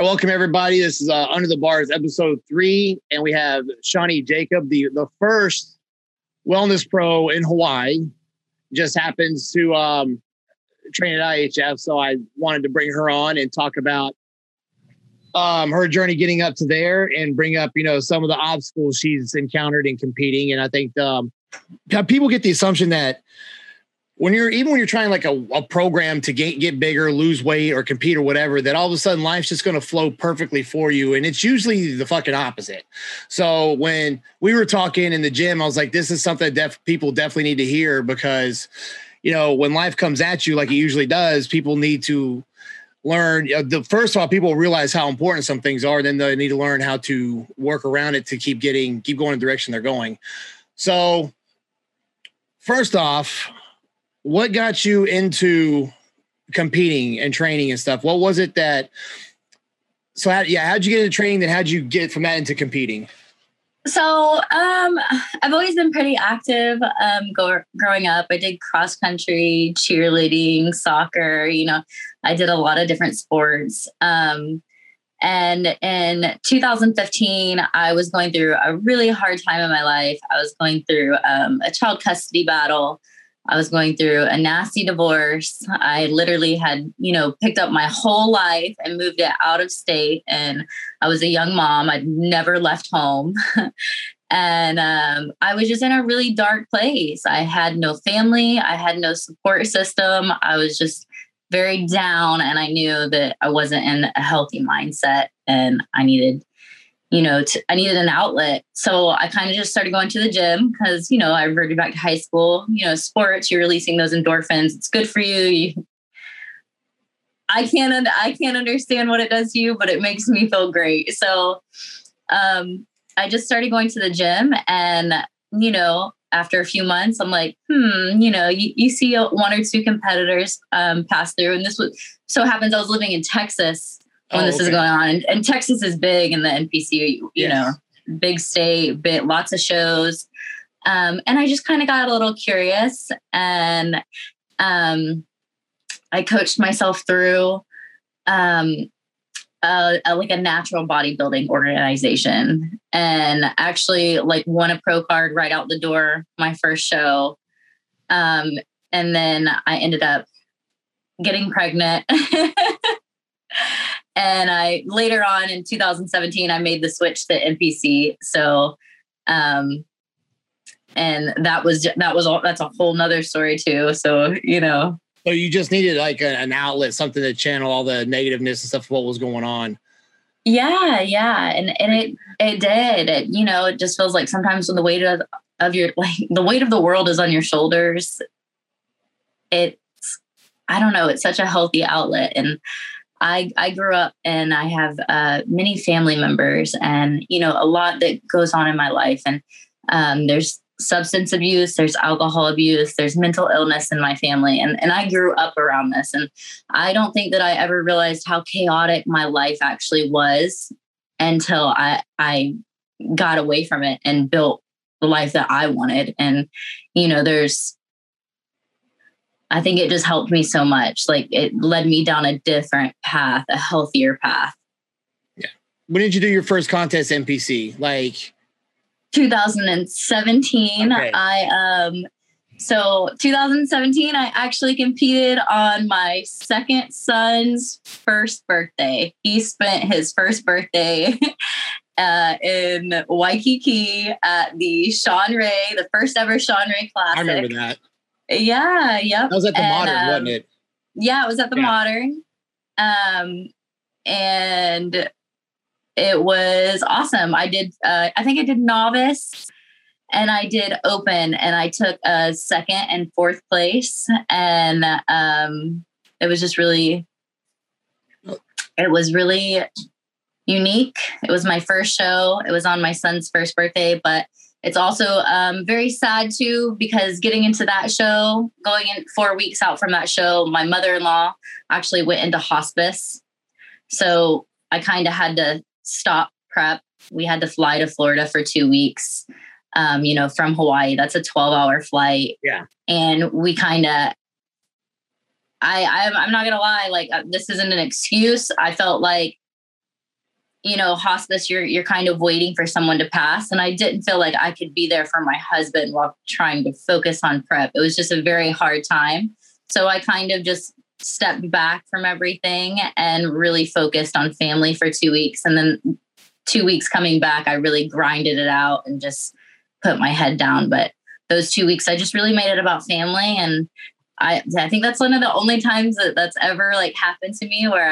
I welcome everybody. This is Under the Bars, episode 3, and we have Shawnee Jacob, the first wellness pro in Hawaii. Just happens to train at IHF, so I wanted to bring her on and talk about her journey getting up to there and bring up, you know, some of the obstacles she's encountered in competing. And I think people get the assumption that when you're trying like a program to get bigger, lose weight, or compete or whatever, that all of a sudden life's just going to flow perfectly for you. And it's usually the fucking opposite. So when we were talking in the gym, I was like, this is something people definitely need to hear, because, you know, when life comes at you like it usually does, people need to learn. First of all, people realize how important some things are. Then they need to learn how to work around it to keep going in the direction they're going. So first off, what got you into competing and training and stuff? What was it that, how'd you get into training? Then how'd you get from that into competing? So, I've always been pretty active, growing up. I did cross country, cheerleading, soccer, you know, I did a lot of different sports. And in 2015, I was going through a really hard time in my life. I was going through, a child custody battle. I was going through a nasty divorce. I literally had, you know, picked up my whole life and moved it out of state. And I was a young mom. I'd never left home. And I was just in a really dark place. I had no family. I had no support system. I was just very down. And I knew that I wasn't in a healthy mindset. And I needed I needed an outlet. So I kind of just started going to the gym because, you know, I reverted back to high school, you know, sports, you're releasing those endorphins. It's good for you. I can't understand what it does to you, but it makes me feel great. So I just started going to the gym, and, you know, after a few months, I'm like, you know, you see one or two competitors pass through. And this was, so happens I was living in Texas when this is going on. And Texas is big in the NPC, you know, big state, lots of shows. And I just kind of got a little curious, and I coached myself through like a natural bodybuilding organization, and actually like won a pro card right out the door, my first show. And then I ended up getting pregnant. And I, later on in 2017, I made the switch to NPC. So, and that's a whole nother story too. So, you know. So you just needed like an outlet, something to channel all the negativeness and stuff of what was going on. Yeah. Yeah. And it did, you know, it just feels like sometimes when the weight the weight of the world is on your shoulders, it's such a healthy outlet. And I grew up, and I have many family members, and, you know, a lot that goes on in my life. And there's substance abuse, there's alcohol abuse, there's mental illness in my family. And I grew up around this. And I don't think that I ever realized how chaotic my life actually was until I got away from it and built the life that I wanted. And, you know, I think it just helped me so much. Like, it led me down a different path, a healthier path. Yeah. When did you do your first contest NPC? Like 2017. Okay. 2017, I actually competed on my second son's first birthday. He spent his first birthday in Waikiki at the Shawn Ray, the first ever Shawn Ray Classic. I remember that. Yeah. Yep. That was at the Modern, wasn't it? Yeah, it was at the Modern. And it was awesome. I did, I think I did novice, and I did open, and I took a second and fourth place. And, it was just really, it was really unique. It was my first show. It was on my son's first birthday, but it's also very sad too, because getting into that show, going in 4 weeks out from that show, my mother-in-law actually went into hospice. So I kind of had to stop prep. We had to fly to Florida for 2 weeks, you know, from Hawaii. That's a 12-hour flight. Yeah. And we kind of, I'm not going to lie, like, this isn't an excuse. I felt like you know, hospice, you're kind of waiting for someone to pass. And I didn't feel like I could be there for my husband while trying to focus on prep. It was just a very hard time. So I kind of just stepped back from everything and really focused on family for 2 weeks. And then 2 weeks coming back, I really grinded it out and just put my head down. But those 2 weeks, I just really made it about family. And I think that's one of the only times that's ever like happened to me where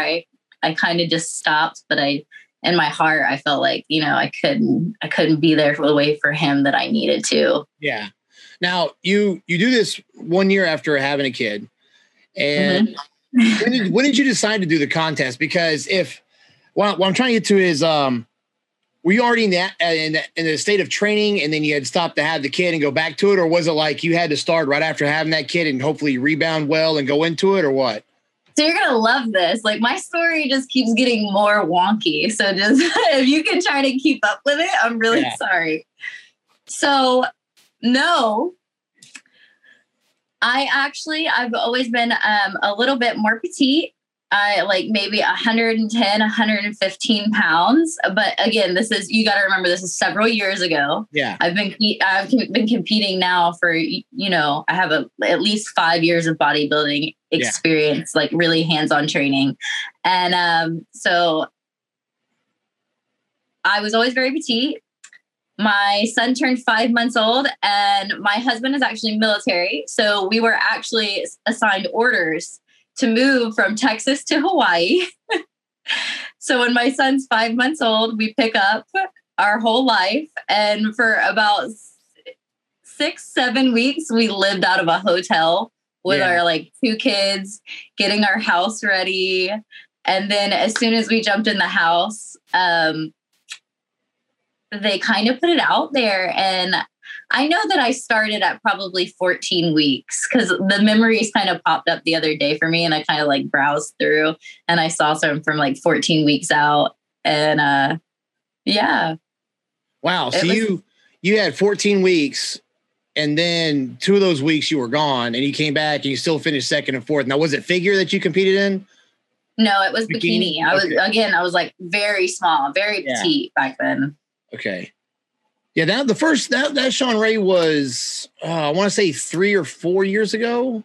I kind of just stopped, but in my heart, I felt like, you know, I couldn't be there for the way for him that I needed to. Yeah. Now you do this 1 year after having a kid. And mm-hmm. when did you decide to do the contest? Because what I'm trying to get to is, were you already in the state of training and then you had stopped to have the kid and go back to it? Or was it like you had to start right after having that kid and hopefully rebound well and go into it, or what? So you're going to love this. Like, my story just keeps getting more wonky. So just if you can try to keep up with it, I'm really sorry. So no, I've always been a little bit more petite. I like maybe 110, 115 pounds. But again, you got to remember, this is several years ago. Yeah. I've been competing now for, you know, I have at least 5 years of bodybuilding experience, like really hands-on training. And so I was always very petite. My son turned 5 months old and my husband is actually military. So we were actually assigned orders to move from Texas to Hawaii. So when my son's 5 months old, we pick up our whole life. And for about 6-7 weeks, we lived out of a hotel with our like two kids, getting our house ready. And then as soon as we jumped in the house, they kind of put it out there. And I know that I started at probably 14 weeks because the memories kind of popped up the other day for me. And I kind of like browsed through and I saw some from like 14 weeks out. And yeah. Wow. So you had 14 weeks. And then 2 of those weeks you were gone and you came back and you still finished second and fourth. Now, was it figure that you competed in? No, it was bikini. I was like very small, very petite back then. Okay. Yeah. That Shawn Ray was, I want to say 4 years ago,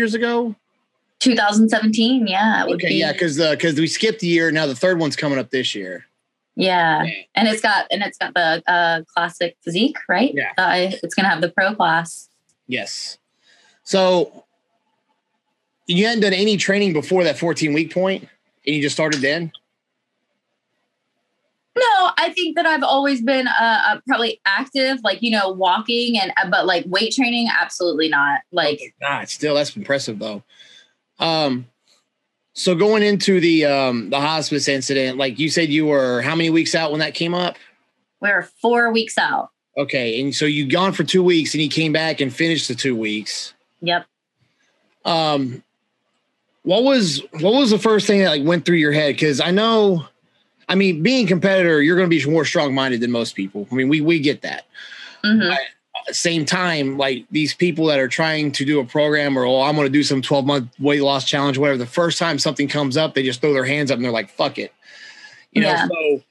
2017. Yeah. Okay. Yeah. Cause we skipped a year. Now the third one's coming up this year. Yeah. And it's got the classic physique, right? Yeah. It's going to have the pro class. Yes. So you hadn't done any training before that 14-week point and you just started then? No, I think that I've always been probably active, like, you know, walking but like weight training, absolutely not. Like, still, that's impressive though. So going into the hospice incident, like you said, you were how many weeks out when that came up? We were 4 weeks out. Okay. And so you'd gone for 2 weeks and he came back and finished the 2 weeks. Yep. What was the first thing that like went through your head? Cause I mean, being a competitor, you're going to be more strong-minded than most people. I mean, we get that. Mm-hmm. But at the same time, like these people that are trying to do a program or, I'm going to do some 12-month weight loss challenge, whatever. The first time something comes up, they just throw their hands up and they're like, fuck it. You know, so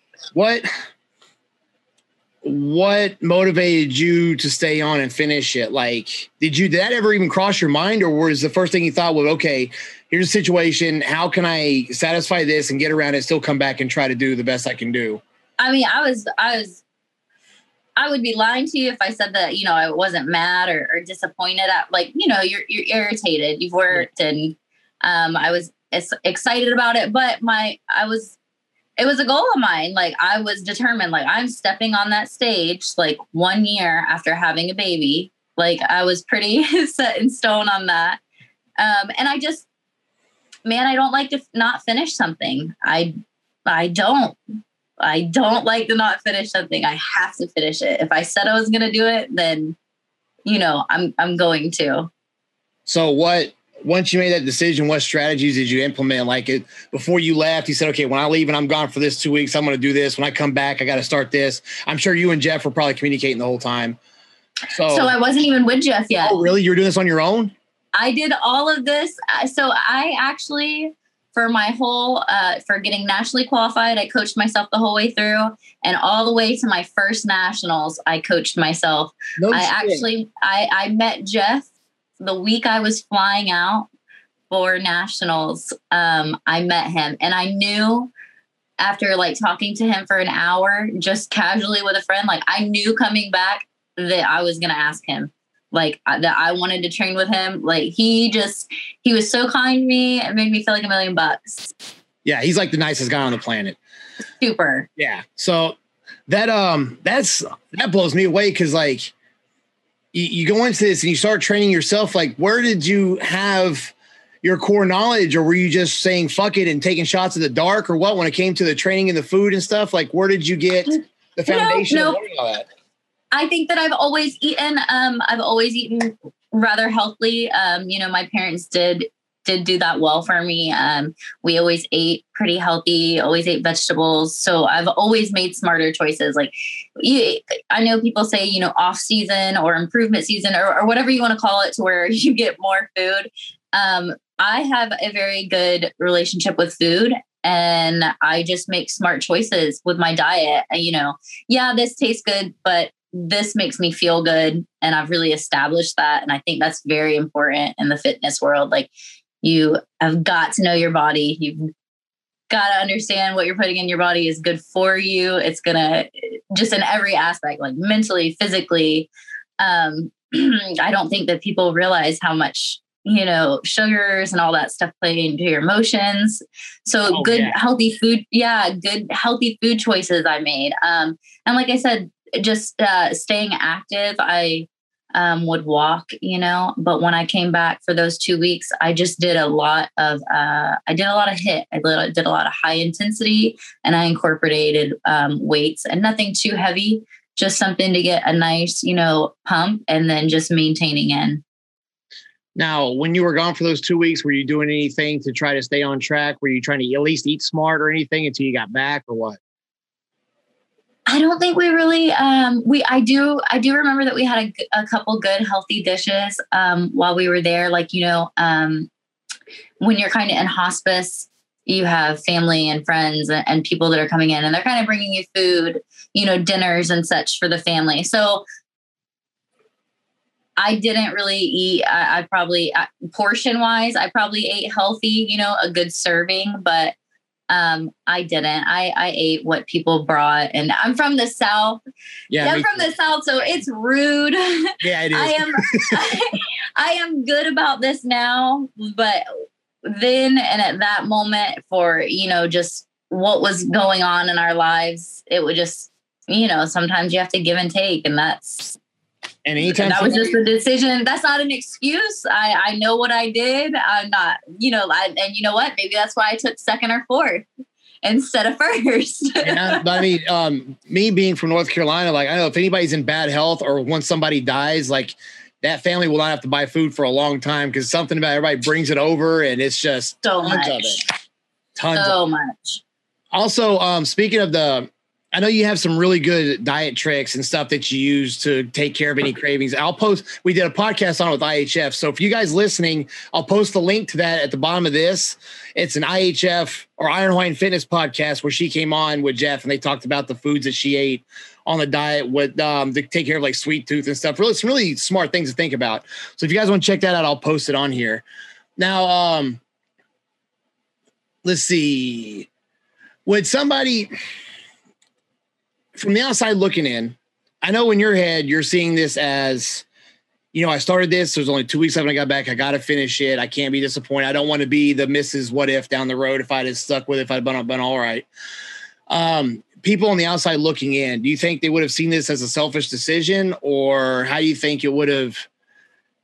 what motivated you to stay on and finish it? Like, did that ever even cross your mind? Or was the first thing you thought, well, okay, here's the situation. How can I satisfy this and get around it and still come back and try to do the best I can do? I mean, I would be lying to you if I said that, you know, I wasn't mad or disappointed at, like, you know, you're irritated, you've worked, and I was excited about it, but it was a goal of mine. Like, I was determined, like, I'm stepping on that stage, like 1 year after having a baby. Like, I was pretty set in stone on that. And I just, man, I don't like to not finish something. I don't like to not finish something. I have to finish it. If I said I was going to do it, then, you know, I'm going to. So once you made that decision, what strategies did you implement? Like, before you left, you said, okay, when I leave and I'm gone for this 2 weeks, I'm going to do this. When I come back, I got to start this. I'm sure you and Jeff were probably communicating the whole time. So I wasn't even with Jeff yet. Oh, really? You were doing this on your own? I did all of this. So I actually, for my whole, for getting nationally qualified, I coached myself the whole way through, and all the way to my first nationals, I coached myself. I met Jeff the week I was flying out for nationals. I met him, and I knew after like talking to him for an hour, just casually with a friend, like I knew coming back that I was going to ask him, like that I wanted to train with him. Like he was so kind to me. It made me feel like $1,000,000. Yeah. He's like the nicest guy on the planet. Super. Yeah. So that blows me away. Cause like you go into this and you start training yourself. Like, where did you have your core knowledge, or were you just saying fuck it and taking shots in the dark, or what, when it came to the training and the food and stuff? Like, where did you get the foundation of learning all that? I think that I've always eaten rather healthily. My parents did do that well for me. We always ate pretty healthy, always ate vegetables. So I've always made smarter choices. Like I know people say, off season or improvement season or whatever you want to call it, to where you get more food. I have a very good relationship with food, and I just make smart choices with my diet. Yeah, this tastes good, but this makes me feel good. And I've really established that. And I think that's very important in the fitness world. Like, you have got to know your body. You've got to understand what you're putting in your body is good for you. It's going to, just in every aspect, like mentally, physically. I don't think that people realize how much, sugars and all that stuff play into your emotions. So healthy food. Yeah. Good, healthy food choices I made. And like I said, just staying active. I would walk, but when I came back for those 2 weeks, I just did a lot of, HIIT. I did a lot of high intensity, and I incorporated weights, and nothing too heavy, just something to get a nice, pump, and then just maintaining in. Now, when you were gone for those 2 weeks, were you doing anything to try to stay on track? Were you trying to at least eat smart or anything until you got back, or what? I don't think we really, I do remember that we had a couple good healthy dishes, while we were there. Like, when you're kind of in hospice, you have family and friends and people that are coming in, and they're kind of bringing you food, dinners and such for the family. So I didn't really eat. I probably, portion wise, I probably ate healthy, a good serving, but I didn't. I ate what people brought, and I'm from the South. Yeah, I'm from the South, so it's rude. Yeah, it is. I am good about this now, but then and at that moment, for just what was going on in our lives, it would just sometimes you have to give and take, and that's. And anytime that was just a decision. That's not an excuse. I know what I did. I'm not, and you know what? Maybe that's why I took second or fourth instead of first. Yeah, I mean, me being from North Carolina, like I know if anybody's in bad health or once somebody dies, like that family will not have to buy food for a long time, because something about everybody brings it over, and it's just so tons much. Of it. Tons so of it. Much. Also, speaking of I know you have some really good diet tricks and stuff that you use to take care of any cravings. We did a podcast on it with IHF. So if you guys listening, I'll post the link to that at the bottom of this. It's an IHF or Iron Hawaiian Fitness podcast where she came on with Jeff, and they talked about the foods that she ate on the diet with, to take care of like sweet tooth and stuff. Really, some really smart things to think about. So if you guys want to check that out, I'll post it on here. Now, let's see. Would somebody... From the outside looking in, I know in your head, you're seeing this as, I started this. There's only 2 weeks left when I got back. I got to finish it. I can't be disappointed. I don't want to be the Mrs. What If down the road. If I had stuck with it, if I'd been all right. People on the outside looking in, do you think they would have seen this as a selfish decision, or how do you think it would have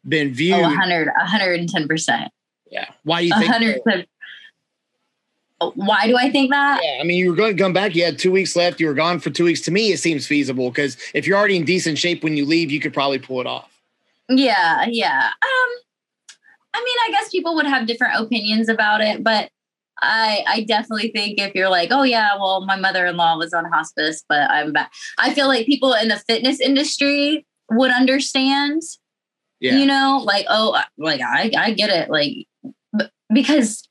been viewed? 110%. Yeah. Why do you think 100%? Why do I think that? Yeah, I mean, you were going to come back. You had 2 weeks left. You were gone for 2 weeks. To me, it seems feasible, because if you're already in decent shape when you leave, you could probably pull it off. Yeah, yeah. I mean, I guess people would have different opinions about it, but I definitely think if you're like, oh yeah, well, my mother-in-law was on hospice, but I'm back. I feel like people in the fitness industry would understand. Yeah. Like, oh, like I get it, like because.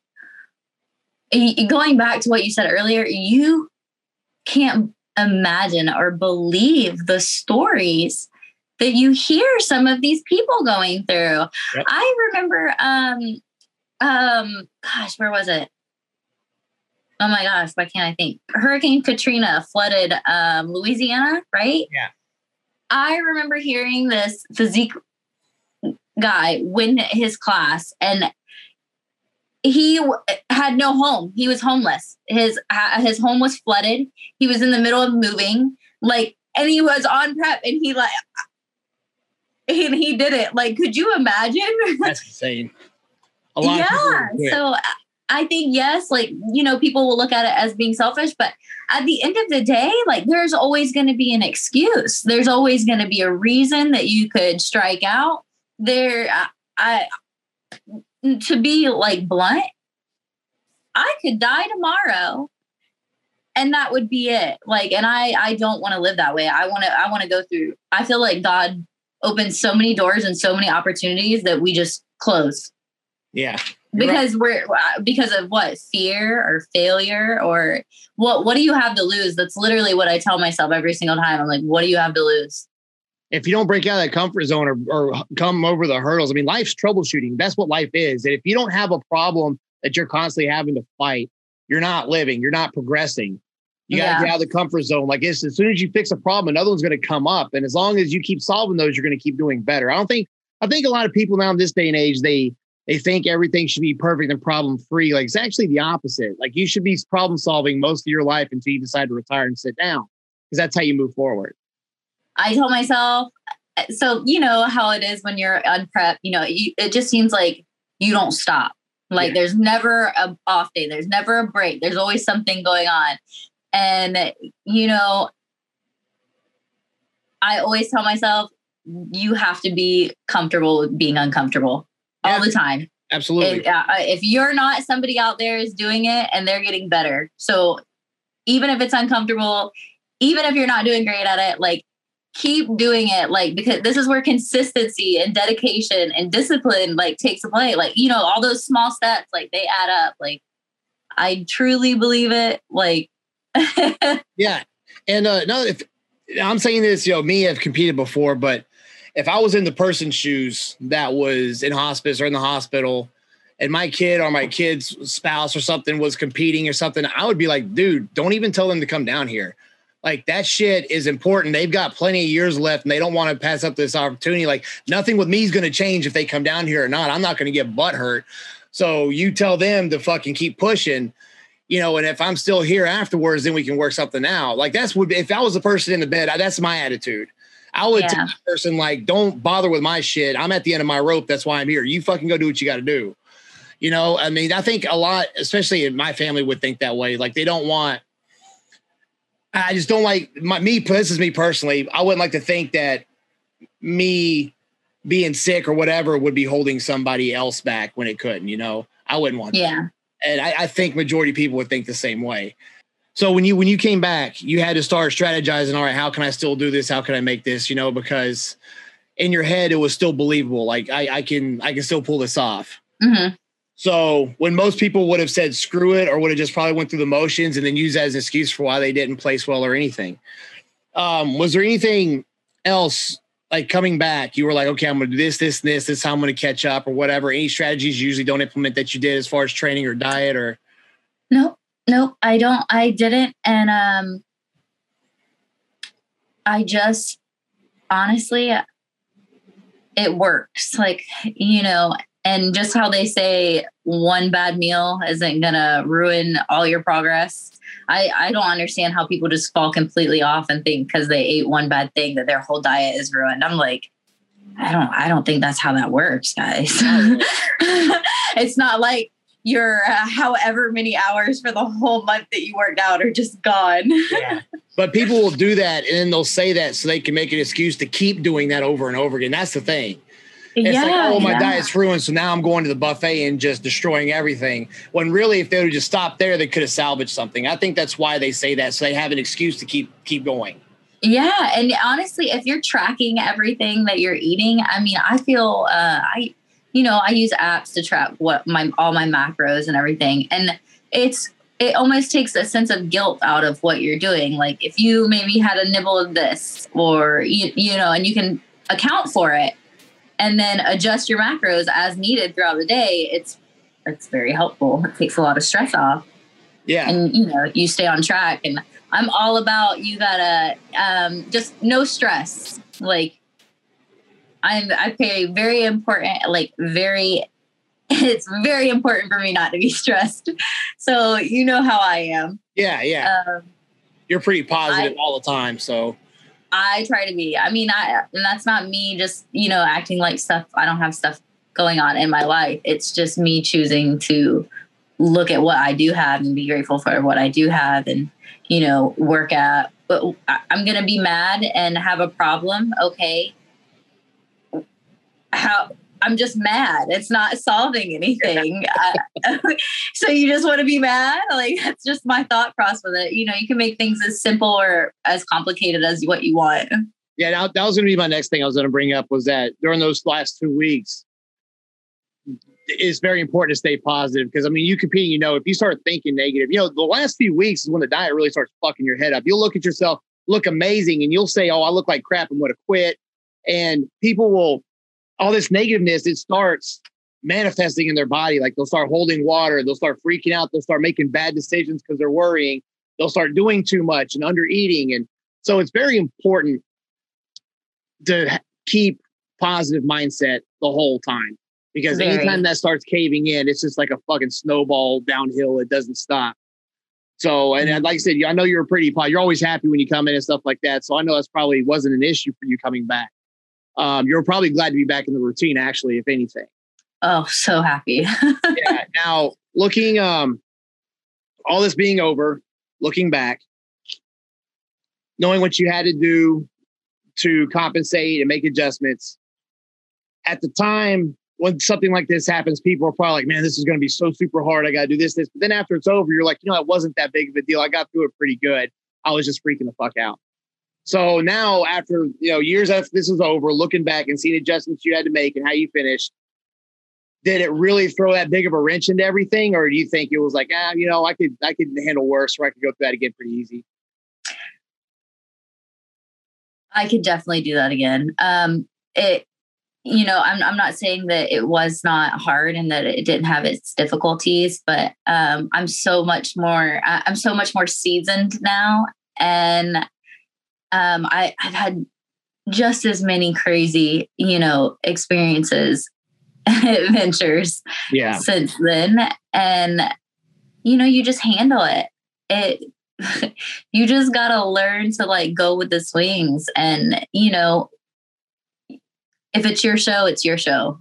going back to what you said earlier, you can't imagine or believe the stories that you hear some of these people going through. Yep. I remember, gosh, where was it? Oh my gosh, why can't I think? Hurricane Katrina flooded Louisiana, right? Yeah. I remember hearing this physique guy win his class, and he had no home. He was homeless. His home was flooded. He was in the middle of moving, like, and he was on prep, and he like, and he did it. Like, could you imagine? That's insane. A lot of people so I think, yes, like, you know, people will look at it as being selfish, but at the end of the day, like, there's always going to be an excuse. There's always going to be a reason that you could strike out there. To be like blunt, I could die tomorrow and that would be it. Like, and I don't want to live that way. I want to go through, I feel like God opened so many doors and so many opportunities that we just closed. Yeah. Because right. Because of what? Fear or failure or what do you have to lose? That's literally what I tell myself every single time. I'm like, what do you have to lose? If you don't break out of that comfort zone or come over the hurdles, I mean, life's troubleshooting. That's what life is. And if you don't have a problem that you're constantly having to fight, you're not living, you're not progressing. You got to get out of the comfort zone. Like, it's, as soon as you fix a problem, another one's going to come up. And as long as you keep solving those, you're going to keep doing better. I think a lot of people now in this day and age, they think everything should be perfect and problem free. Like, it's actually the opposite. Like, you should be problem solving most of your life until you decide to retire and sit down, because that's how you move forward. I told myself, so you know how it is when you're on prep, you know, it just seems like you don't stop. Like There's never an off day. There's never a break. There's always something going on. And, you know, I always tell myself, you have to be comfortable with being uncomfortable all the time. Absolutely. If you're not, somebody out there is doing it and they're getting better. So even if it's uncomfortable, even if you're not doing great at it, like, keep doing it, like, because this is where consistency and dedication and discipline, like, takes play. Like, you know, all those small steps, like, they add up. Like, I truly believe it. Like, yeah. And no, if I'm saying this, you know, me, I've competed before, but if I was in the person's shoes that was in hospice or in the hospital, and my kid or my kid's spouse or something was competing or something, I would be like, dude, don't even tell them to come down here. Like, that shit is important. They've got plenty of years left and they don't want to pass up this opportunity. Like, nothing with me is going to change if they come down here or not. I'm not going to get butt hurt. So you tell them to fucking keep pushing, you know, and if I'm still here afterwards, then we can work something out. Like, that's what, if I was the person in the bed, that's my attitude. I would tell the person, like, don't bother with my shit. I'm at the end of my rope. That's why I'm here. You fucking go do what you got to do. You know, I mean, I think a lot, especially in my family, would think that way. Like, they don't want, I just don't like this is me personally. I wouldn't like to think that me being sick or whatever would be holding somebody else back when it couldn't, you know, I wouldn't want that. And I think majority of people would think the same way. So when you came back, you had to start strategizing. All right, how can I still do this? How can I make this, you know, because in your head, it was still believable. Like, I can still pull this off. Mm-hmm. So when most people would have said, screw it, or would have just probably went through the motions and then used that as an excuse for why they didn't place well or anything. Was there anything else, like, coming back, you were like, okay, I'm going to do this, this is how I'm going to catch up or whatever. Any strategies you usually don't implement that you did as far as training or diet or? No, I don't. I didn't. And I just, honestly, it works. Like, you know, and just how they say one bad meal isn't going to ruin all your progress. I don't understand how people just fall completely off and think because they ate one bad thing that their whole diet is ruined. I'm like, I don't think that's how that works, guys. It's not like your however many hours for the whole month that you worked out are just gone. Yeah. But people will do that and then they'll say that so they can make an excuse to keep doing that over and over again. That's the thing. It's like, oh, my diet's ruined, so now I'm going to the buffet and just destroying everything. When really, if they would have just stopped there, they could have salvaged something. I think that's why they say that, so they have an excuse to keep going. Yeah, and honestly, if you're tracking everything that you're eating, I mean, I feel you know, I use apps to track what all my macros and everything. And it almost takes a sense of guilt out of what you're doing. Like if you maybe had a nibble of this or, you know, and you can account for it and then adjust your macros as needed throughout the day. It's very helpful. It takes a lot of stress off. Yeah. And, you know, you stay on track. And I'm all about, you gotta just no stress. Like I pay very important, it's very important for me not to be stressed. So you know how I am. Yeah. Yeah. You're pretty positive all the time. So I try to be, and that's not me just, you know, acting like stuff. I don't have stuff going on in my life. It's just me choosing to look at what I do have and be grateful for what I do have and, you know, work at, but I'm going to be mad and have a problem. Okay. I'm just mad. It's not solving anything. So you just want to be mad? Like, that's just my thought process with it. You know, you can make things as simple or as complicated as what you want. Yeah. That was going to be my next thing I was going to bring up, was that during those last 2 weeks, it's very important to stay positive. Because I mean, you compete, you know, if you start thinking negative, you know, the last few weeks is when the diet really starts fucking your head up. You'll look at yourself, look amazing. And you'll say, oh, I look like crap. I'm going to quit. And people will, all this negativeness, it starts manifesting in their body. Like they'll start holding water. They'll start freaking out. They'll start making bad decisions because they're worrying. They'll start doing too much and under eating. And so it's very important to keep positive mindset the whole time, because anytime that starts caving in, it's just like a fucking snowball downhill. It doesn't stop. So, and like I said, I know you're pretty positive. You're always happy when you come in and stuff like that. So I know that's probably wasn't an issue for you coming back. You're probably glad to be back in the routine, actually, if anything. Oh, so happy. Yeah. Now, looking, all this being over, looking back, knowing what you had to do to compensate and make adjustments at the time, when something like this happens, people are probably like, man, this is going to be so super hard. I got to do this. But then after it's over, you're like, you know, it wasn't that big of a deal. I got through it pretty good. I was just freaking the fuck out. So now, after, you know, years after this is over, looking back and seeing adjustments you had to make and how you finished, did it really throw that big of a wrench into everything, or do you think it was like, you know, I could handle worse, or I could go through that again pretty easy? I could definitely do that again. You know, I'm not saying that it was not hard and that it didn't have its difficulties, but I'm so much more seasoned now, and I've had just as many crazy, you know, experiences, adventures since then. And, you know, you just handle it. You just got to learn to like go with the swings. And, you know, if it's your show, it's your show.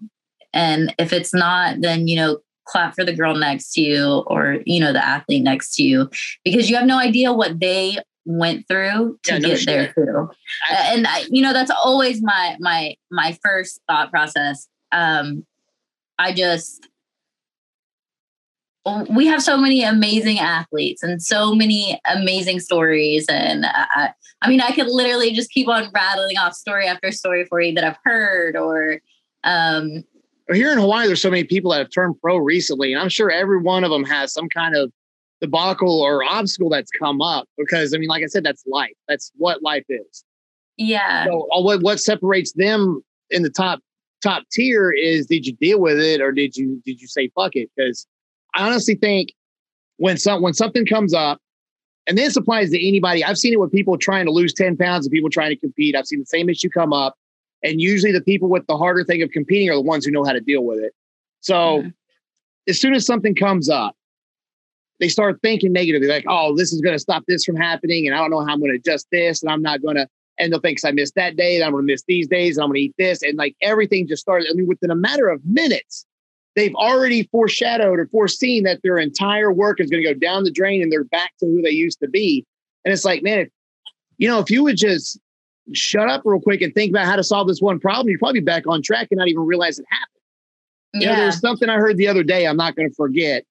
And if it's not, then, you know, clap for the girl next to you or, you know, the athlete next to you, because you have no idea what they went through to get there too. And I, you know, that's always my first thought process. We have so many amazing athletes and so many amazing stories. And I could literally just keep on rattling off story after story for you that I've heard or here in Hawaii, there's so many people that have turned pro recently. And I'm sure every one of them has some kind of debacle or obstacle that's come up, because I mean, like I said, that's life. That's what life is. Yeah. So what separates them in the top tier is, did you deal with it, or did you say fuck it? Because I honestly think when something comes up, and this applies to anybody, I've seen it with people trying to lose 10 pounds and people trying to compete. I've seen the same issue come up, and usually the people with the harder thing of competing are the ones who know how to deal with it. So as soon as something comes up, they start thinking negatively, like, oh, this is going to stop this from happening. And I don't know how I'm going to adjust this. And I'm not going to, and they'll think, I missed that day, and I'm going to miss these days, and I'm going to eat this. And like everything just started. I mean, within a matter of minutes, they've already foreshadowed or foreseen that their entire work is going to go down the drain and they're back to who they used to be. And it's like, man, if you would just shut up real quick and think about how to solve this one problem, you'd probably be back on track and not even realize it happened. Yeah. You know, there's something I heard the other day I'm not going to forget.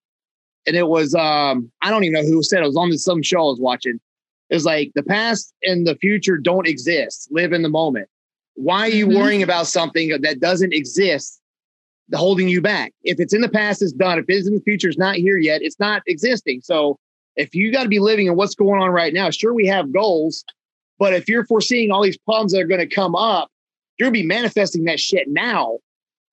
And it was, I don't even know who said it. It was on some show I was watching. It was like, the past and the future don't exist. Live in the moment. Why are you worrying about something that doesn't exist? holding you back. If it's in the past, it's done. If it's in the future, it's not here yet. It's not existing. So if you got to be living in what's going on right now, sure, we have goals, but if you're foreseeing all these problems that are going to come up, you're going to be manifesting that shit now.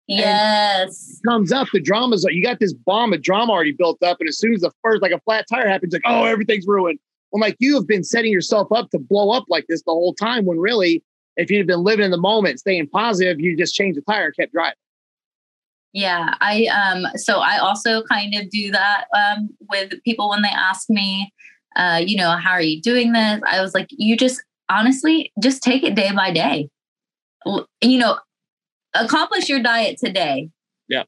Yes. It comes up, the dramas, you got this bomb of drama already built up. And as soon as the first, like a flat tire happens, like, oh, everything's ruined. I'm like, you have been setting yourself up to blow up like this the whole time. When really, if you'd been living in the moment, staying positive, you just changed the tire and kept driving. Yeah. So I also kind of do that, with people when they ask me, how are you doing this? I was like, you just honestly just take it day by day, accomplish your diet today. Yeah.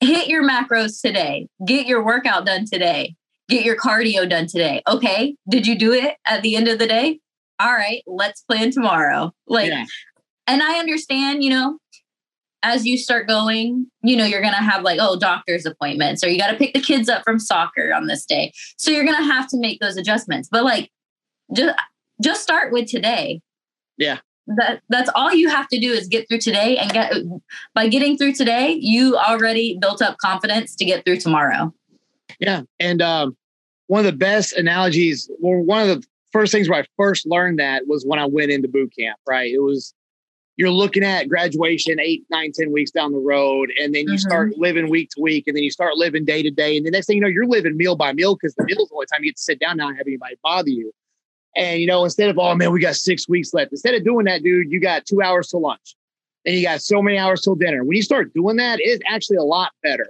Hit your macros today. Get your workout done today. Get your cardio done today. Okay. Did you do it at the end of the day? All right, let's plan tomorrow. And I understand, as you start going, you're going to have doctor's appointments, or you got to pick the kids up from soccer on this day. So you're going to have to make those adjustments, but just start with today. Yeah. That's all you have to do is get through today, and by getting through today, you already built up confidence to get through tomorrow. Yeah. And, one of the best analogies, or one of the first things where I first learned that, was when I went into boot camp, right? It was, you're looking at graduation 8, 9, 10 weeks down the road. And then you start living week to week, and then you start living day to day. And the next thing you know, you're living meal by meal, because the meal is the only time you get to sit down now and have anybody bother you. And, instead of, oh man, we got 6 weeks left. Instead of doing that, dude, you got 2 hours to lunch, and you got so many hours till dinner. When you start doing that, it's actually a lot better,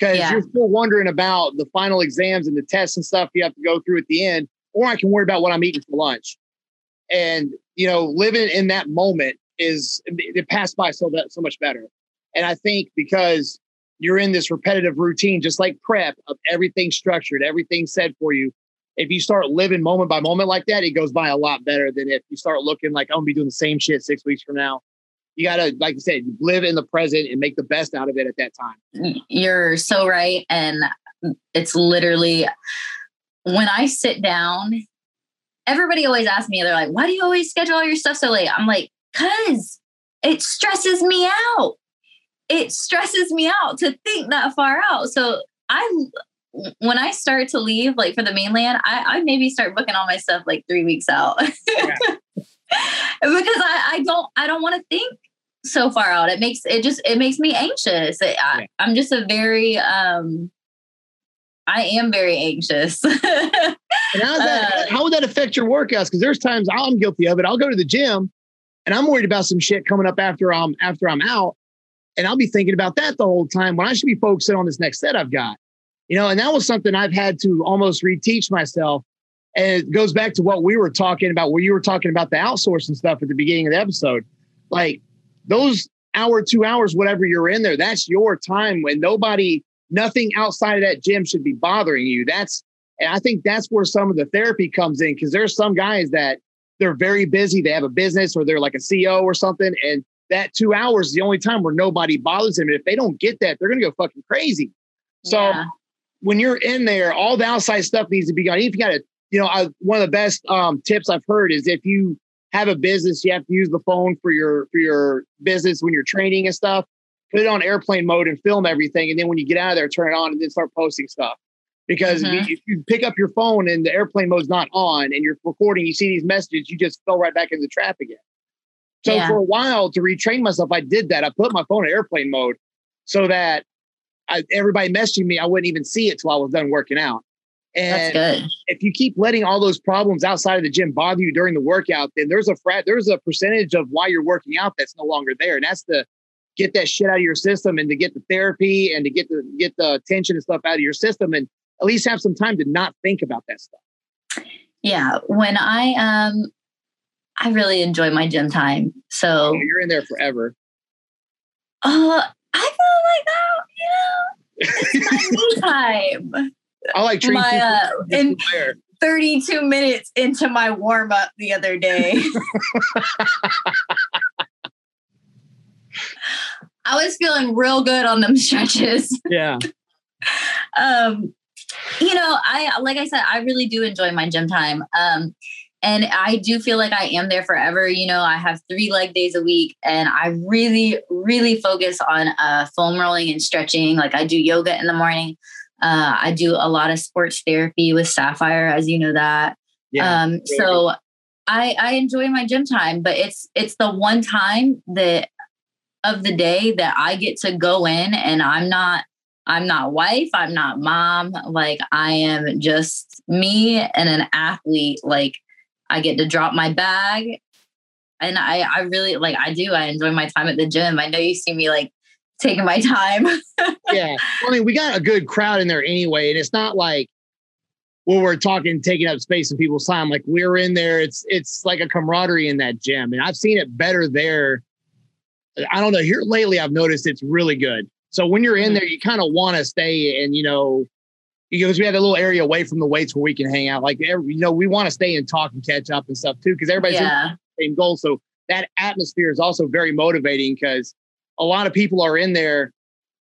because you're still wondering about the final exams and the tests and stuff you have to go through at the end, or I can worry about what I'm eating for lunch. And, living in that moment it passed by so much better. And I think because you're in this repetitive routine, just like prep, of everything structured, everything said for you, if you start living moment by moment like that, it goes by a lot better than if you start looking like, I'm going to be doing the same shit 6 weeks from now. You got to, like you said, live in the present and make the best out of it at that time. You're so right. And it's literally, when I sit down, everybody always asks me, they're like, why do you always schedule all your stuff so late? I'm like, because it stresses me out. It stresses me out to think that far out. So when I start to leave, for the mainland, I maybe start booking all my stuff 3 weeks out. Yeah. Because I don't want to think so far out. It makes me anxious. I'm just I am very anxious. And how would that affect your workouts? Because there's times I'm guilty of it. I'll go to the gym and I'm worried about some shit coming up after I'm out. And I'll be thinking about that the whole time when I should be focusing on this next set I've got, and that was something I've had to almost reteach myself. And it goes back to what we were talking about, where you were talking about the outsourcing stuff at the beginning of the episode. Those hour, 2 hours, whatever you're in there, that's your time when nothing outside of that gym should be bothering you. And I think that's where some of the therapy comes in, because there's some guys that they're very busy. They have a business, or they're like a CEO or something. And that 2 hours is the only time where nobody bothers them. And if they don't get that, they're going to go fucking crazy. So when you're in there, all the outside stuff needs to be gone. If you got to, one of the best tips I've heard is, if you have a business, you have to use the phone for your business when you're training and stuff. Put it on airplane mode and film everything. And then when you get out of there, turn it on and then start posting stuff. Because if you pick up your phone and the airplane mode's not on and you're recording, you see these messages, you just fell right back into the trap again. So for a while, to retrain myself, I did that. I put my phone in airplane mode so that everybody messaging me, I wouldn't even see it till I was done working out. And that's good. If you keep letting all those problems outside of the gym bother you during the workout, then there's a percentage of why you're working out that's no longer there. And that's to get that shit out of your system, and to get the therapy, and to get the tension and stuff out of your system, and at least have some time to not think about that stuff. Yeah. When I really enjoy my gym time. So you're in there forever. Oh, I feel like that, it's my me time. I like treating my, in 32 minutes into my warm up the other day. I was feeling real good on them stretches. Yeah. I really do enjoy my gym time. And I do feel like I am there forever. You know, I have 3 leg days a week and I really, really focus on foam rolling and stretching. Like I do yoga in the morning. I do a lot of sports therapy with Sapphire, as you know that. Yeah, so I enjoy my gym time, but it's the one time that of the day that I get to go in and I'm not wife, I'm not mom. Like I am just me and an athlete. Like I get to drop my bag and I really like, I enjoy my time at the gym. I know you see me like taking my time. Yeah. I mean, we got a good crowd in there anyway. And it's not like when we're talking, taking up space in people's time, like we're in there, it's like a camaraderie in that gym. And I've seen it better there. I don't know, here lately, I've noticed it's really good. So when you're in there, you kind of want to stay and, because we have a little area away from the weights where we can hang out. Like, we want to stay and talk and catch up and stuff too, because everybody's in the same goal. So that atmosphere is also very motivating because a lot of people are in there,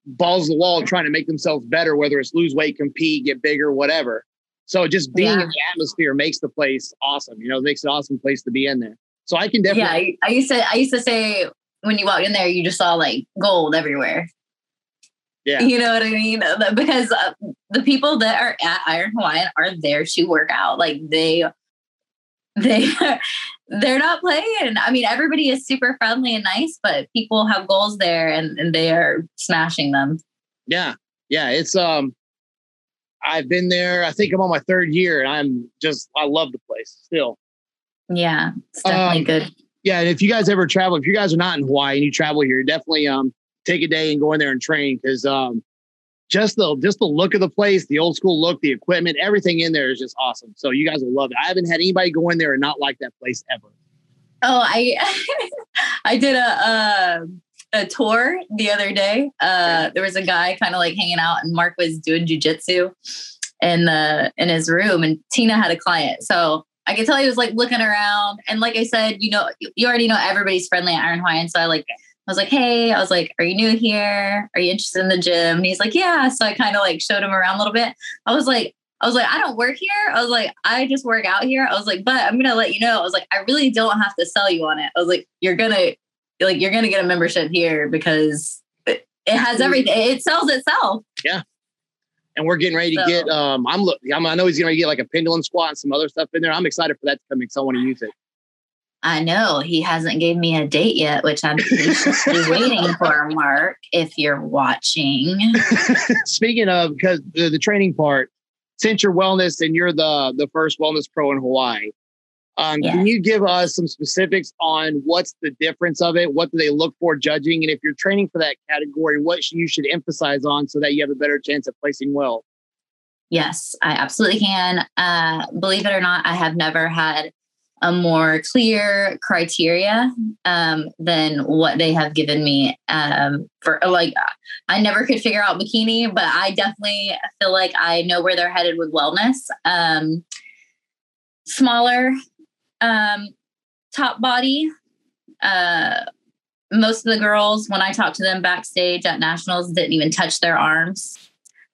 balls to the wall, trying to make themselves better, whether it's lose weight, compete, get bigger, whatever. So just being in the atmosphere makes the place awesome. It makes an awesome place to be in there. So I can definitely. Yeah, I used to say when you walked in there, you just saw like gold everywhere. Yeah. You know what I mean? Because the people that are at Iron Hawaiian are there to work out. Like they're not playing. I mean, everybody is super friendly and nice, but people have goals there and they are smashing them. Yeah. Yeah. It's, I've been there. I think I'm on my 3rd year and I love the place still. Yeah. It's definitely good. Yeah. And if you guys ever travel, if you guys are not in Hawaii and you travel here, definitely, take a day and go in there and train. Cause, just the look of the place, the old school look, the equipment, everything in there is just awesome. So you guys will love it. I haven't had anybody go in there and not like that place ever. Oh, I did a tour the other day. There was a guy kind of like hanging out and Mark was doing jujitsu in his room and Tina had a client. So I could tell he was like looking around. And like I said, you already know everybody's friendly at Iron Hawaiian. So I was like, are you new here? Are you interested in the gym? And he's like, yeah. So I kind of like showed him around a little bit. I was like, I don't work here. I was like, I just work out here. I was like, but I'm going to let you know. I was like, I really don't have to sell you on it. I was like, you're going to get a membership here because it has everything. It sells itself. Yeah. And we're getting ready to get, I know he's going to get like a pendulum squat and some other stuff in there. I'm excited for that to come because I want to use it. I know he hasn't gave me a date yet, which I'm anxiously waiting for, Mark, if you're watching. Speaking of, because the training part, since you're wellness and you're the first wellness pro in Hawaii, can you give us some specifics on what's the difference of it? What do they look for judging? And if you're training for that category, what you should emphasize on so that you have a better chance of placing well? Yes, I absolutely can. Believe it or not, I have never had a more clear criteria than what they have given me for like, I never could figure out bikini, but I definitely feel like I know where they're headed with wellness. Smaller top body. Most of the girls, when I talked to them backstage at nationals, didn't even touch their arms.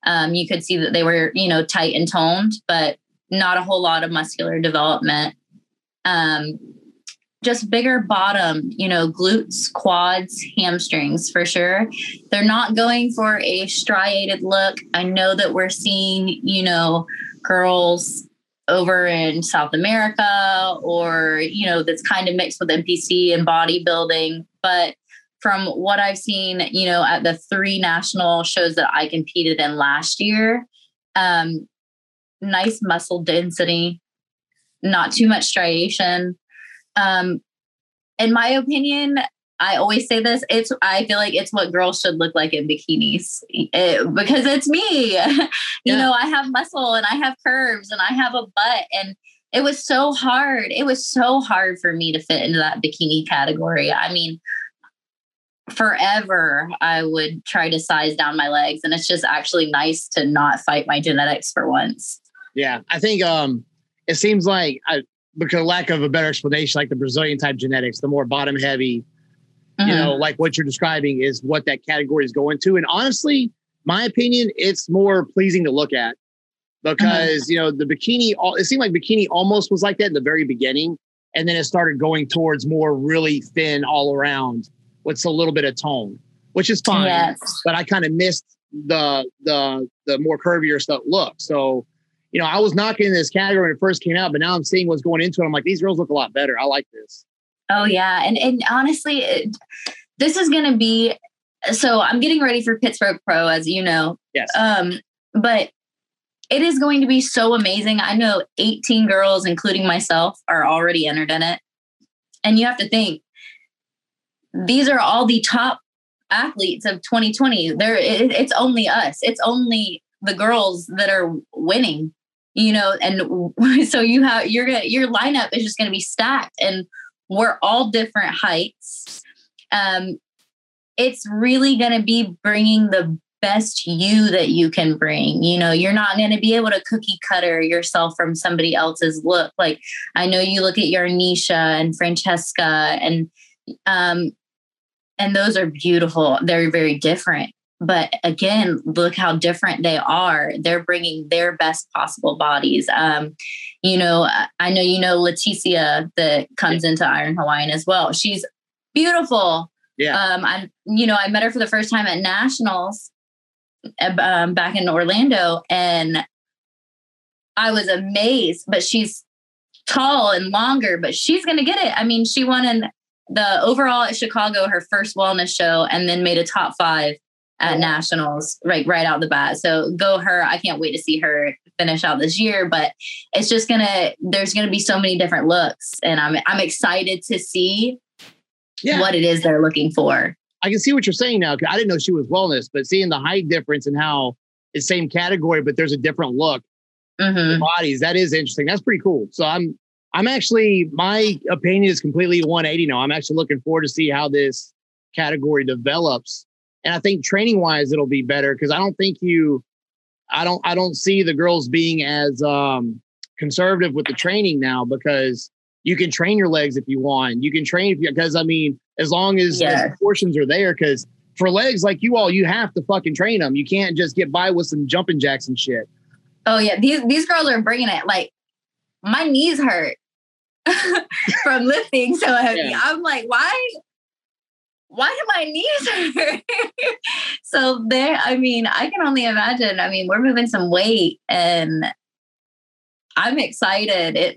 You could see that they were, tight and toned, but not a whole lot of muscular development. Just bigger bottom, glutes, quads, hamstrings for sure. They're not going for a striated look. I know that we're seeing, girls over in South America or, that's kind of mixed with NPC and bodybuilding. But from what I've seen, at the 3 national shows that I competed in last year, nice muscle density. Not too much striation. In my opinion, I always say this, I feel like it's what girls should look like in bikinis because it's me. I have muscle and I have curves and I have a butt and it was so hard. It was so hard for me to fit into that bikini category. I mean, forever I would try to size down my legs and it's just actually nice to not fight my genetics for once. Yeah. I think, it seems like, because lack of a better explanation, like the Brazilian type genetics, the more bottom heavy, like what you're describing is what that category is going to. And honestly, my opinion, it's more pleasing to look at. because, you know, the bikini, it seemed like bikini almost was like that in the very beginning. And then it started going towards more really thin all around with a little bit of tone, which is fine. Yes. But I kind of missed the more curvier stuff look. So, you know, I was knocking in this category when it first came out, but now I'm seeing what's going into it. I'm like, these girls look a lot better. I like this. Oh yeah. And honestly, this is going to be, so I'm getting ready for Pittsburgh Pro, as you know. Yes. But it is going to be so amazing. I know 18 girls, including myself, are already entered in it. And you have to think, these are all the top athletes of 2020. It's only us. It's only the girls that are winning, you know? And so you have, your lineup is just going to be stacked, and we're all different heights. It's really going to be bringing the best you that you can bring. You know, you're not going to be able to cookie cutter yourself from somebody else's look. Like, I know you look at your Nisha and Francesca and those are beautiful. They're very different, but again, look how different they are. They're bringing their best possible bodies. You know, I know, you know, Leticia that comes into Iron Hawaiian as well. She's beautiful. Yeah. I met her for the first time at Nationals back in Orlando, and I was amazed. But she's tall and longer, but she's going to get it. I mean, she won in the overall at Chicago, her first wellness show, and then made a top 5 at Nationals right out the bat. So go her. I can't wait to see her finish out this year, but it's just there's going to be so many different looks, and I'm excited to see what it is they're looking for. I can see what you're saying now, because I didn't know she was wellness, but seeing the height difference and how it's same category, but there's a different look, the bodies, that is interesting. That's pretty cool. So I'm actually, my opinion is completely 180 now. I'm actually looking forward to see how this category develops. And I think training wise, it'll be better, because I don't think I don't see the girls being as conservative with the training now, because you can train your legs if you want. You can train because, I mean, as long as the portions are there, because for legs like you all, you have to fucking train them. You can't just get by with some jumping jacks and shit. Oh yeah, these girls are bringing it. Like, my knees hurt from lifting so heavy. Yeah. I'm like, why do my knees hurt? So there, I mean, I can only imagine. I mean, we're moving some weight, and I'm excited. It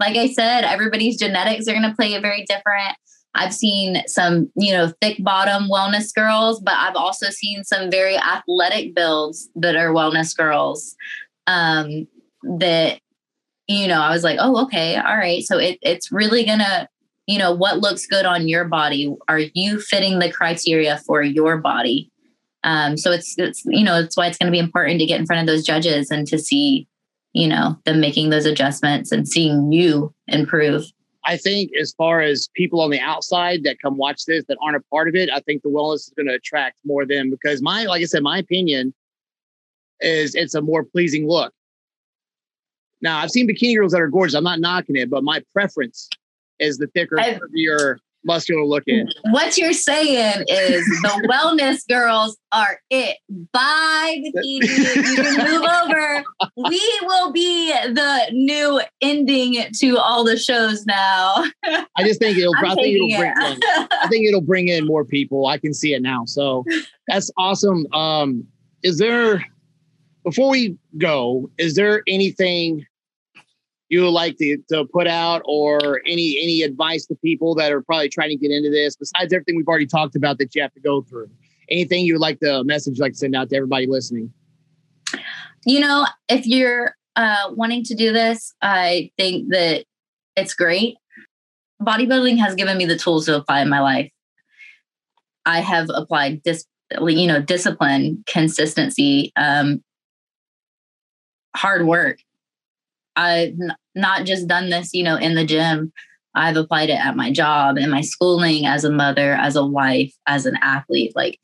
like I said, everybody's genetics are going to play a very different. I've seen some, you know, thick bottom wellness girls, but I've also seen some very athletic builds that are wellness girls. That, you know, I was like, oh, okay. All right. So it's really going to, you know, what looks good on your body? Are you fitting the criteria for your body? So it's, you know, it's why it's going to be important to get in front of those judges and to see, you know, them making those adjustments and seeing you improve. I think as far as people on the outside that come watch this that aren't a part of it, I think the wellness is going to attract more of them, because like I said, my opinion is it's a more pleasing look. Now, I've seen bikini girls that are gorgeous. I'm not knocking it, but my preference is the thicker, curvier, muscular looking. What you're saying is the wellness girls are it. Bye, bikini. You can move over. We will be the new ending to all the shows now. I just think it'll bring in more people. I can see it now. So that's awesome. Before we go, is there anything you would like to put out, or any advice to people that are probably trying to get into this, besides everything we've already talked about that you have to go through? Anything you would like to send out to everybody listening? You know, if you're wanting to do this, I think that it's great. Bodybuilding has given me the tools to apply in my life. I have applied discipline, consistency, hard work. I've not just done this, you know, in the gym. I've applied it at my job, in my schooling, as a mother, as a wife, as an athlete. Like,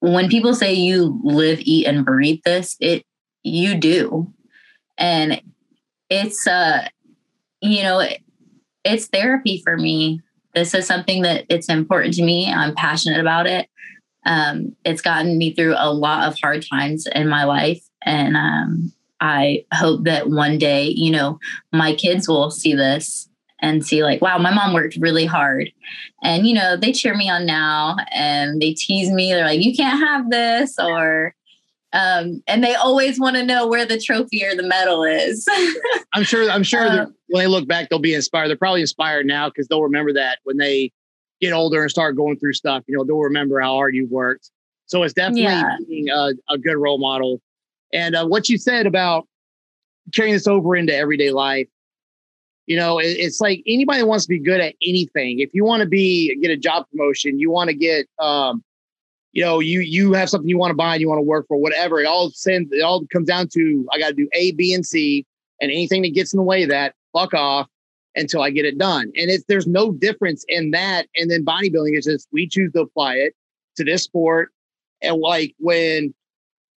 when people say you live, eat, and breathe this, you do. And it's, you know, it's therapy for me. This is something that it's important to me. I'm passionate about it. It's gotten me through a lot of hard times in my life. And I hope that one day, you know, my kids will see this and see like, wow, my mom worked really hard. And, you know, they cheer me on now and they tease me. They're like, you can't have this, or and they always want to know where the trophy or the medal is. I'm sure that when they look back, they'll be inspired. They're probably inspired now because they'll remember that when they get older and start going through stuff, you know, they'll remember how hard you worked. So it's definitely being a good role model. And what you said about carrying this over into everyday life, you know, it's like anybody wants to be good at anything. If you want to get a job promotion, you want to get, you know, you have something you want to buy and you want to work for, whatever. It all comes down to, I got to do A, B, and C, and anything that gets in the way of that, fuck off until I get it done. And there's no difference in that. And then bodybuilding is just, we choose to apply it to this sport. And like when,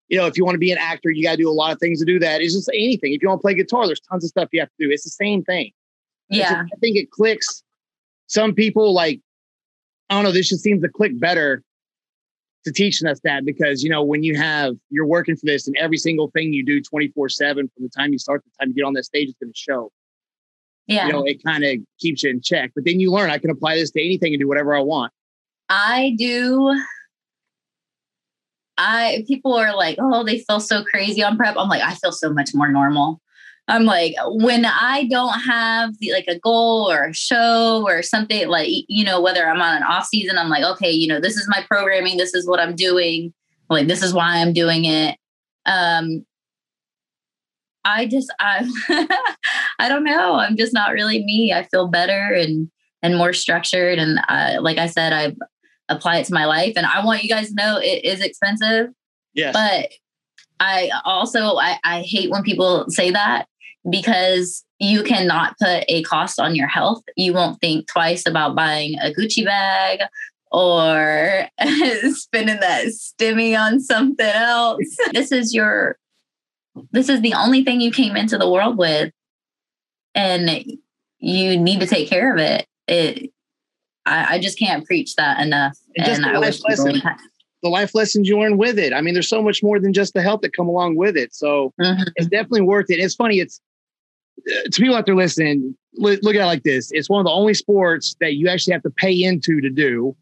you know, if you want to be an actor, you got to do a lot of things to do that. It's just anything. If you want to play guitar, there's tons of stuff you have to do. It's the same thing. Yeah. I think it clicks. Some people like, I don't know, this just seems to click better to teaching us that because, you know, when you're working for this and every single thing you do 24/7 from the time you start to the time you get on that stage, it's going to show. Yeah. You know, it kind of keeps you in check. But then you learn, I can apply this to anything and do whatever I want. People are like, oh, they feel so crazy on prep. I'm like, I feel so much more normal. I'm like, when I don't have like a goal or a show or something, like, you know, whether I'm on an off season, I'm like, okay, you know, this is my programming. This is what I'm doing. Like, this is why I'm doing it. I don't know. I'm just not really me. I feel better and more structured. And like I said, I've apply it to my life. And I want you guys to know it is expensive. Yes. But I also, I hate when people say that because you cannot put a cost on your health. You won't think twice about buying a Gucci bag or spending that stimmy on something else. This is the only thing you came into the world with and you need to take care of it. I just can't preach that enough. And I wish the life lessons you learn with it. I mean, there's so much more than just the health that come along with it. So it's definitely worth it. It's funny. It's to people out there listening, look at it like this. It's one of the only sports that you actually have to pay into to do.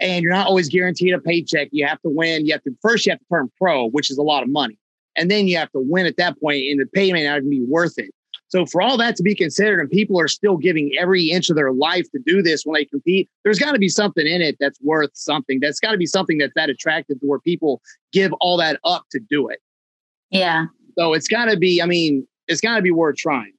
And you're not always guaranteed a paycheck. You have to win. First you have to turn pro, which is a lot of money. And then you have to win at that point and the pay may not even be worth it. So for all that to be considered, and people are still giving every inch of their life to do this when they compete, there's got to be something in it that's worth something. That's got to be something that's that attractive to where people give all that up to do it. Yeah. So it's got to be worth trying.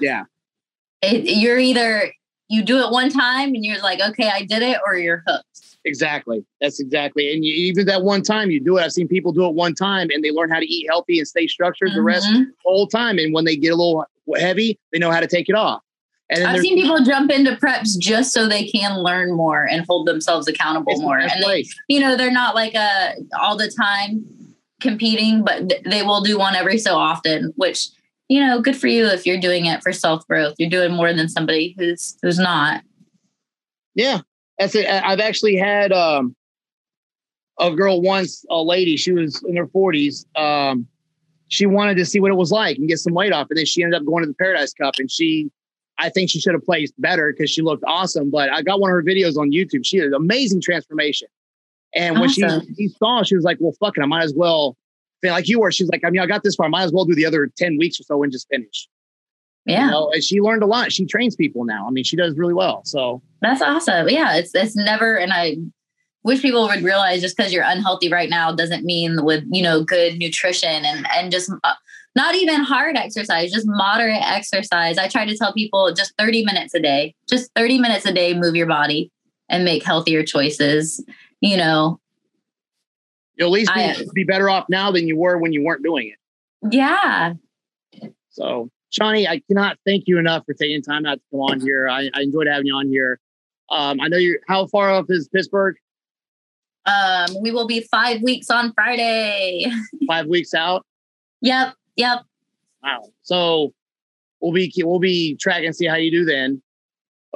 You're either, you do it one time and you're like, okay, I did it, or you're hooked. Exactly. That's exactly. And even that one time you do it, I've seen people do it one time and they learn how to eat healthy and stay structured the rest of the whole time. And when they get a little heavy, they know how to take it off. And then I've seen people jump into preps just so they can learn more and hold themselves accountable more. And they, you know, they're not like all the time competing, but they will do one every so often, which, you know, good for you if you're doing it for self-growth. You're doing more than somebody who's not. Yeah. That's it. I've actually had a girl once, a lady, she was in her 40s. She wanted to see what it was like and get some weight off. And then she ended up going to the Paradise Cup. And I think she should have placed better because she looked awesome. But I got one of her videos on YouTube. She had an amazing transformation. And when she saw, she was like, well, fuck it, I might as well. Like you were, she's like, I mean, I got this far, I might as well do the other 10 weeks or so and just finish. Yeah. You know, and she learned a lot. She trains people now. I mean, she does really well. So that's awesome. Yeah. It's never, and I wish people would realize just because you're unhealthy right now doesn't mean with, you know, good nutrition and just not even hard exercise, just moderate exercise. I try to tell people just 30 minutes a day, move your body and make healthier choices, you know. You'll at least be better off now than you were when you weren't doing it. Yeah. So, Shawnee, I cannot thank you enough for taking time out to come on here. I enjoyed having you on here. I know you're, how far off is Pittsburgh? We will be 5 weeks on Friday. 5 weeks out? Yep. Wow. So, we'll be tracking and see how you do then.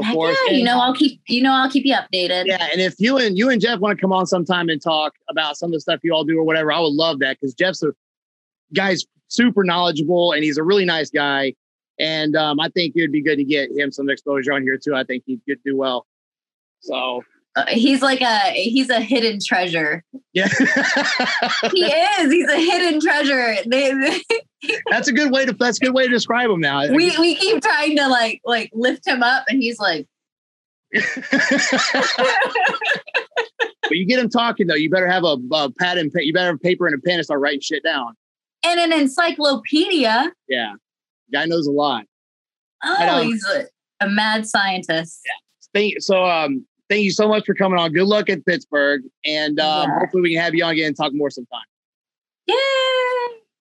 Of course. Yeah, and, I'll keep you updated. Yeah. And if you and Jeff want to come on sometime and talk about some of the stuff you all do or whatever, I would love that. Cause Jeff's guy's super knowledgeable and he's a really nice guy. And I think it would be good to get him some exposure on here too. I think he could do well. So he's a hidden treasure. Yeah, he is. He's a hidden treasure. That's a good way to describe him now. We keep trying to like lift him up, and he's like. But you get him talking though. You better have a pad and you better have paper and a pen and start writing shit down. And an encyclopedia. Yeah, guy knows a lot. Oh, he's a mad scientist. Yeah. So, thank you so much for coming on. Good luck at Pittsburgh, and hopefully we can have you on again and talk more sometime. Yay!